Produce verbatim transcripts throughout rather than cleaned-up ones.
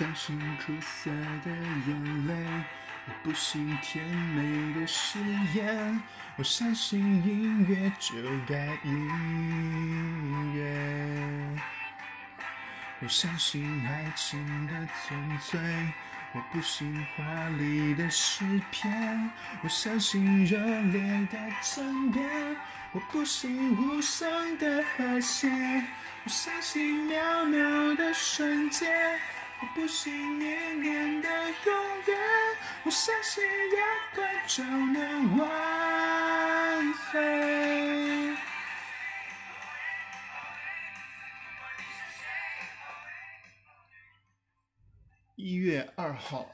相信苦涩的眼泪，我不信甜美的誓言，我相信音乐就该音乐，我相信爱情的纯粹，我不信华丽的诗篇，我相信热烈的争辩，我不信无声的和谐，我相信渺渺的瞬间，我不信年年的永远，我相信越快就能完飞。一月二号，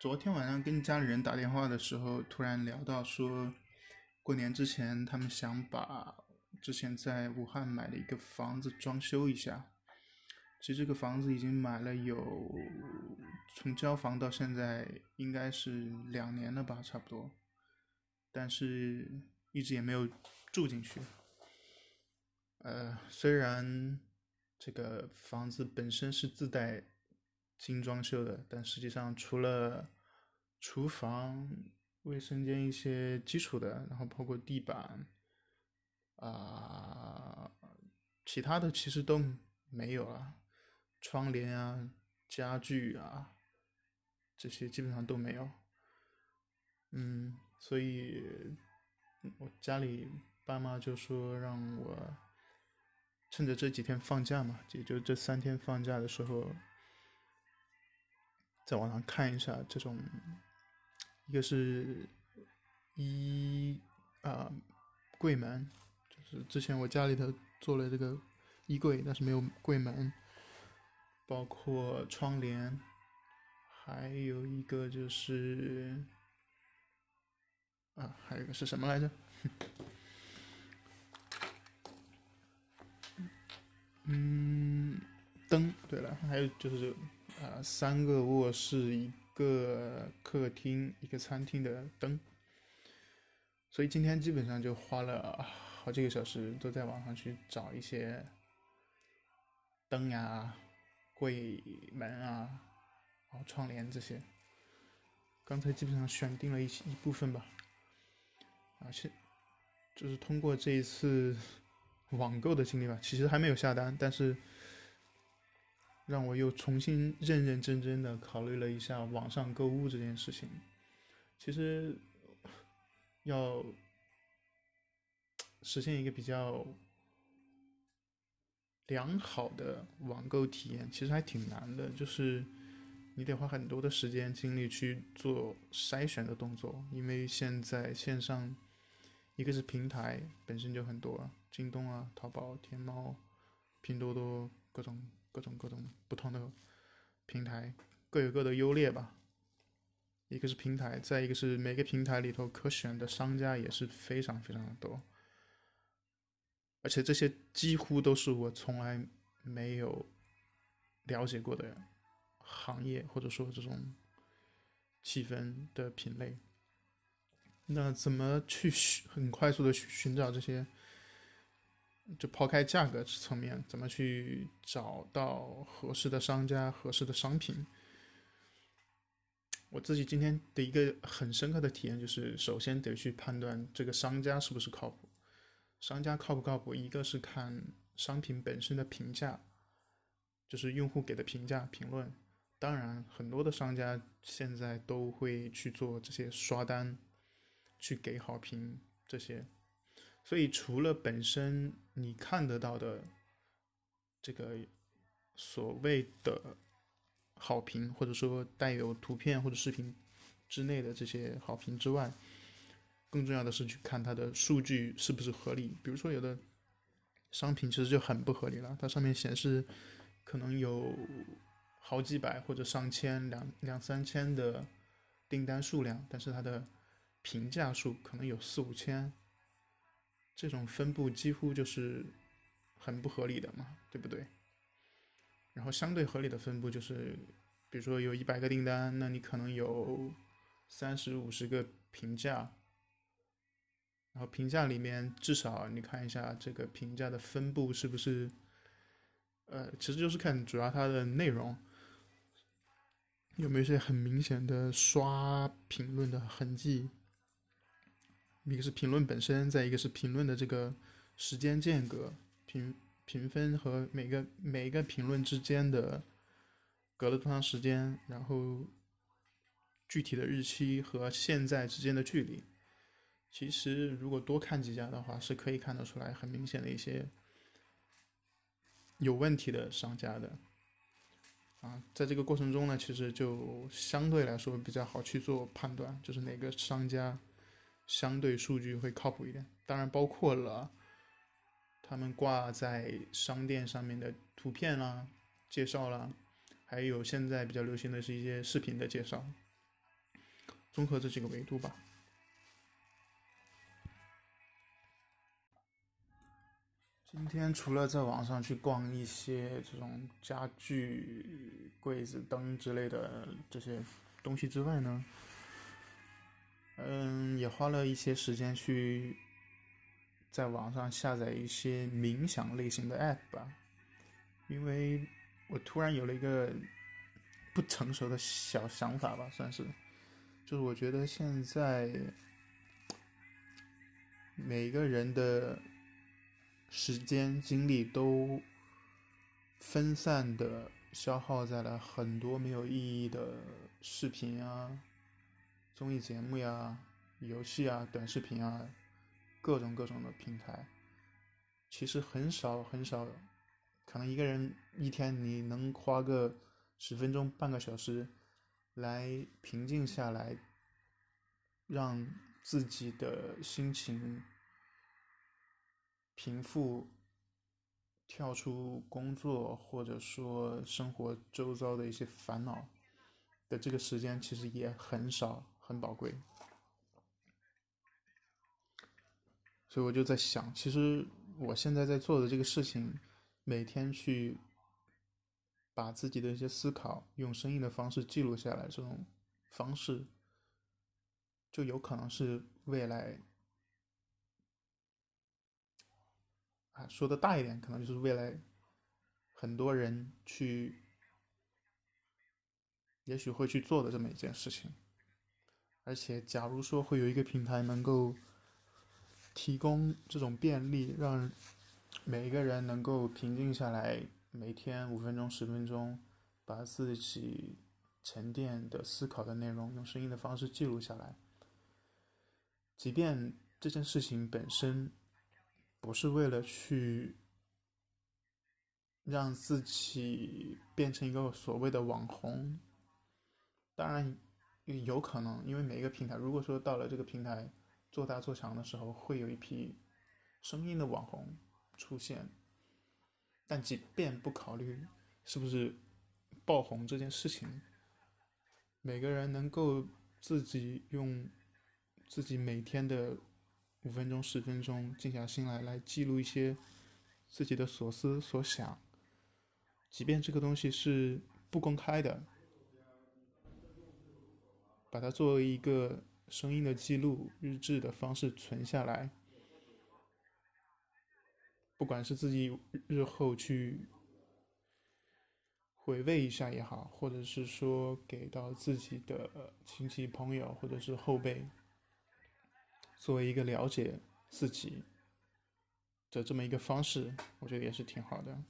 昨天晚上跟家里人打电话的时候，突然聊到说，过年之前他们想把之前在武汉买了一个房子装修一下。其实这个房子已经买了有，从交房到现在应该是两年了吧，差不多，但是一直也没有住进去。呃，虽然这个房子本身是自带精装修的，但实际上除了厨房、卫生间一些基础的，然后包括地板，啊、呃，其他的其实都没有了。窗帘啊，家具啊，这些基本上都没有。嗯，所以我家里爸妈就说让我趁着这几天放假嘛，也就这三天放假的时候，在网上看一下这种，一个是衣啊、呃、柜门，就是之前我家里头做了这个衣柜，但是没有柜门。包括窗帘，还有一个就是啊，还有一个是什么来着？嗯，灯。对了，还有就是啊、呃，三个卧室、一个客厅、一个餐厅的灯。所以今天基本上就花了好几个小时，都在网上去找一些灯呀、啊、柜门啊、然后窗帘这些，刚才基本上选定了一一部分吧，而且就是通过这一次网购的经历吧，其实还没有下单，但是让我又重新认认真真的考虑了一下网上购物这件事情。其实要实现一个比较良好的网购体验其实还挺难的，就是你得花很多的时间精力去做筛选的动作，因为现在线上一个是平台本身就很多，京东啊、淘宝、天猫、拼多多，各种各种各种不同的平台各有各的优劣吧，一个是平台，再一个是每个平台里头可选的商家也是非常非常的多，而且这些几乎都是我从来没有了解过的行业，或者说这种气氛的品类。那怎么去很快速的寻找这些，就抛开价格层面，怎么去找到合适的商家、合适的商品？我自己今天的一个很深刻的体验就是，首先得去判断这个商家是不是靠谱。商家靠不靠谱，一个是看商品本身的评价，就是用户给的评价评论，当然很多的商家现在都会去做这些刷单，去给好评这些，所以除了本身你看得到的这个所谓的好评，或者说带有图片或者视频之内的这些好评之外，更重要的是去看它的数据是不是合理。比如说有的商品其实就很不合理了，它上面显示可能有好几百或者上千 两, 两三千的订单数量，但是它的评价数可能有四五千，这种分布几乎就是很不合理的嘛，对不对？然后相对合理的分布就是比如说有一百个订单，那你可能有三十五十个评价，然后评价里面至少你看一下这个评价的分布是不是呃，其实就是看主要它的内容有没有一些很明显的刷评论的痕迹，一个是评论本身，再一个是评论的这个时间间隔，评评分和每个每一个评论之间的隔了多长时间，然后具体的日期和现在之间的距离。其实如果多看几家的话，是可以看得出来很明显的一些有问题的商家的啊，在这个过程中呢，其实就相对来说比较好去做判断，就是哪个商家相对数据会靠谱一点。当然包括了他们挂在商店上面的图片啦、介绍啦，还有现在比较流行的是一些视频的介绍，综合这几个维度吧。今天除了在网上去逛一些这种家具、柜子、灯之类的这些东西之外呢，嗯，也花了一些时间去在网上下载一些冥想类型的 app 吧，因为我突然有了一个不成熟的小想法吧，算是，就是我觉得现在每个人的时间精力都分散的消耗在了很多没有意义的视频啊、综艺节目呀、啊、游戏啊、短视频啊，各种各种的平台。其实很少很少，可能一个人一天你能花个十分钟半个小时来平静下来，让自己的心情平复，跳出工作或者说生活周遭的一些烦恼的这个时间其实也很少，很宝贵。所以我就在想，其实我现在在做的这个事情，每天去把自己的一些思考用声音的方式记录下来，这种方式就有可能是未来啊，说的大一点，可能就是未来很多人去也许会去做的这么一件事情。而且假如说会有一个平台能够提供这种便利，让每一个人能够平静下来，每天五分钟十分钟把自己沉淀的思考的内容用声音的方式记录下来，即便这件事情本身不是为了去让自己变成一个所谓的网红，当然有可能，因为每一个平台，如果说到了这个平台做大做强的时候，会有一批声音的网红出现，但即便不考虑是不是爆红这件事情，每个人能够自己用自己每天的五分钟十分钟静下心来来记录一些自己的所思所想，即便这个东西是不公开的，把它作为一个声音的记录日志的方式存下来，不管是自己日后去回味一下也好，或者是说给到自己的亲戚朋友或者是后辈，作为一个了解自己的这么一个方式，我觉得也是挺好的。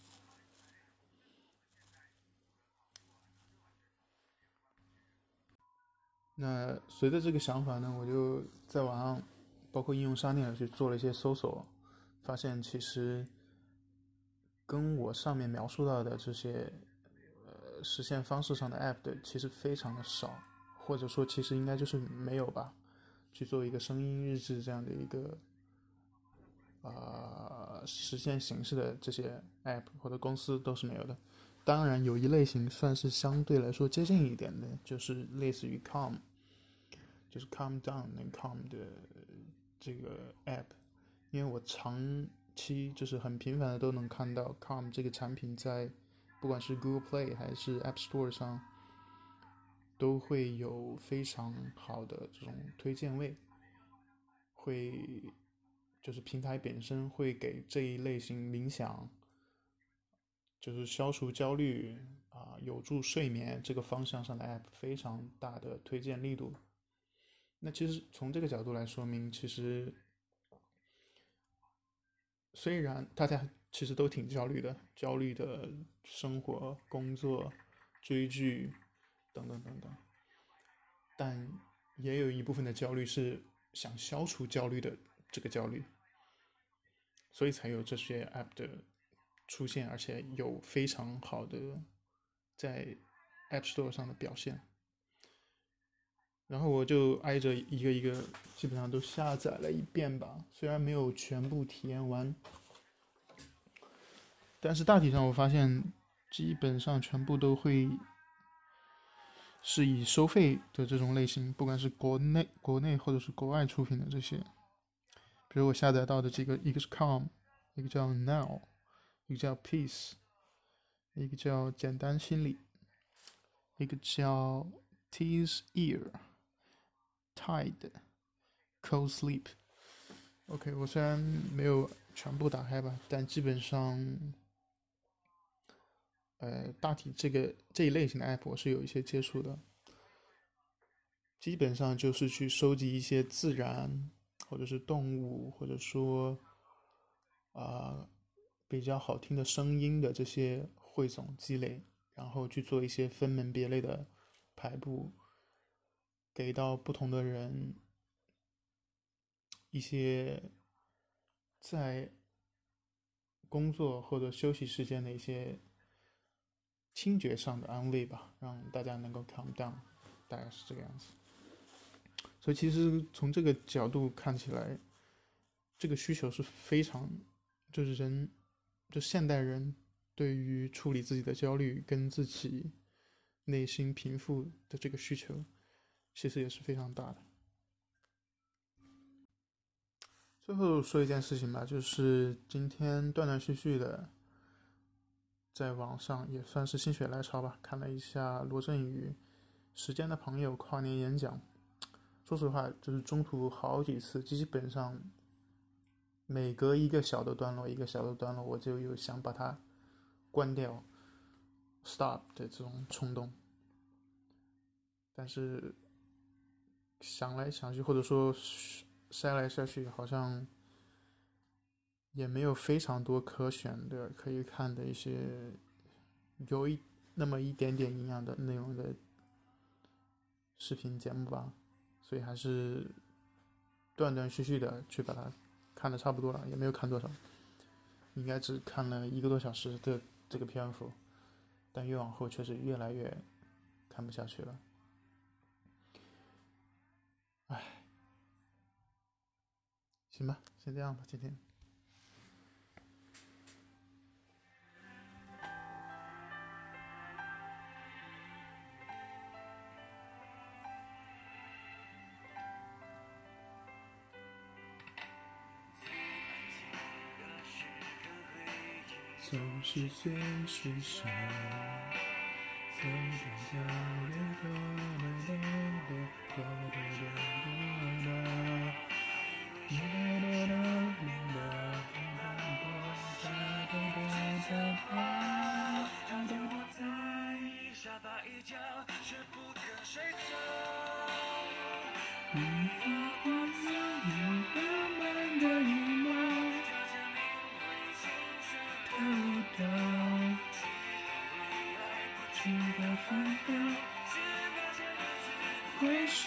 那随着这个想法呢，我就在网上包括应用商店去做了一些搜索，发现其实跟我上面描述到的这些呃实现方式上的 app 的其实非常的少，或者说其实应该就是没有吧，去做一个声音日志这样的一个啊、呃、实现形式的这些 app 或者公司都是没有的。当然有一类型算是相对来说接近一点的，就是类似于 Calm， 就是 Calm Down 那 Calm 的这个 app， 因为我长期就是很频繁的都能看到 Calm 这个产品在不管是 Google Play 还是 App Store 上都会有非常好的这种推荐位，会就是平台本身会给这一类型冥想就是消除焦虑啊、呃，有助睡眠这个方向上的 app 非常大的推荐力度。那其实从这个角度来说明，其实虽然大家其实都挺焦虑的，焦虑的生活、工作、追剧等等等等，但也有一部分的焦虑是想消除焦虑的这个焦虑，所以才有这些 app 的出现，而且有非常好的在 App Store 上的表现。然后我就挨着一个一个基本上都下载了一遍吧，虽然没有全部体验完，但是大体上我发现基本上全部都会是以收费的这种类型，不管是国内国内或者是国外出品的这些。比如我下载到的几个，一个是 Calm， 一个叫 Now， 一个叫 Peace， 一个叫简单心理，一个叫 Tease Ear，Tide， Cold Sleep。 OK， 我虽然没有全部打开吧，但基本上呃，大体这个这一类型的 app 我是有一些接触的，基本上就是去收集一些自然或者是动物或者说啊、呃、比较好听的声音的这些汇总积累，然后去做一些分门别类的排布，给到不同的人一些在工作或者休息时间的一些听觉上的安慰吧，让大家能够 calm down， 大概是这个样子。所以其实从这个角度看起来，这个需求是非常，就是人，就现代人对于处理自己的焦虑跟自己内心平复的这个需求，其实也是非常大的。最后说一件事情吧，就是今天断断续续的在网上也算是心血来潮吧，看了一下罗振宇时间的朋友跨年演讲。说实话，就是中途好几次，基本上每隔一个小的段落一个小的段落，我就有想把它关掉 stop 的这种冲动。但是想来想去，或者说筛来筛去，好像也没有非常多可选的可以看的一些有一那么一点点营养的内容的视频节目吧，所以还是断断续续的去把它看的差不多了，也没有看多少，应该只看了一个多小时的这个篇幅，但越往后确实越来越看不下去了。唉，行吧，先这样吧，今天。总是最时尚，总是焦虑和美丽的和美丽的你都能明白，但我只懂得在怕，但我在沙发一角却不肯睡觉，你和我自由慢慢的一直到分道，会是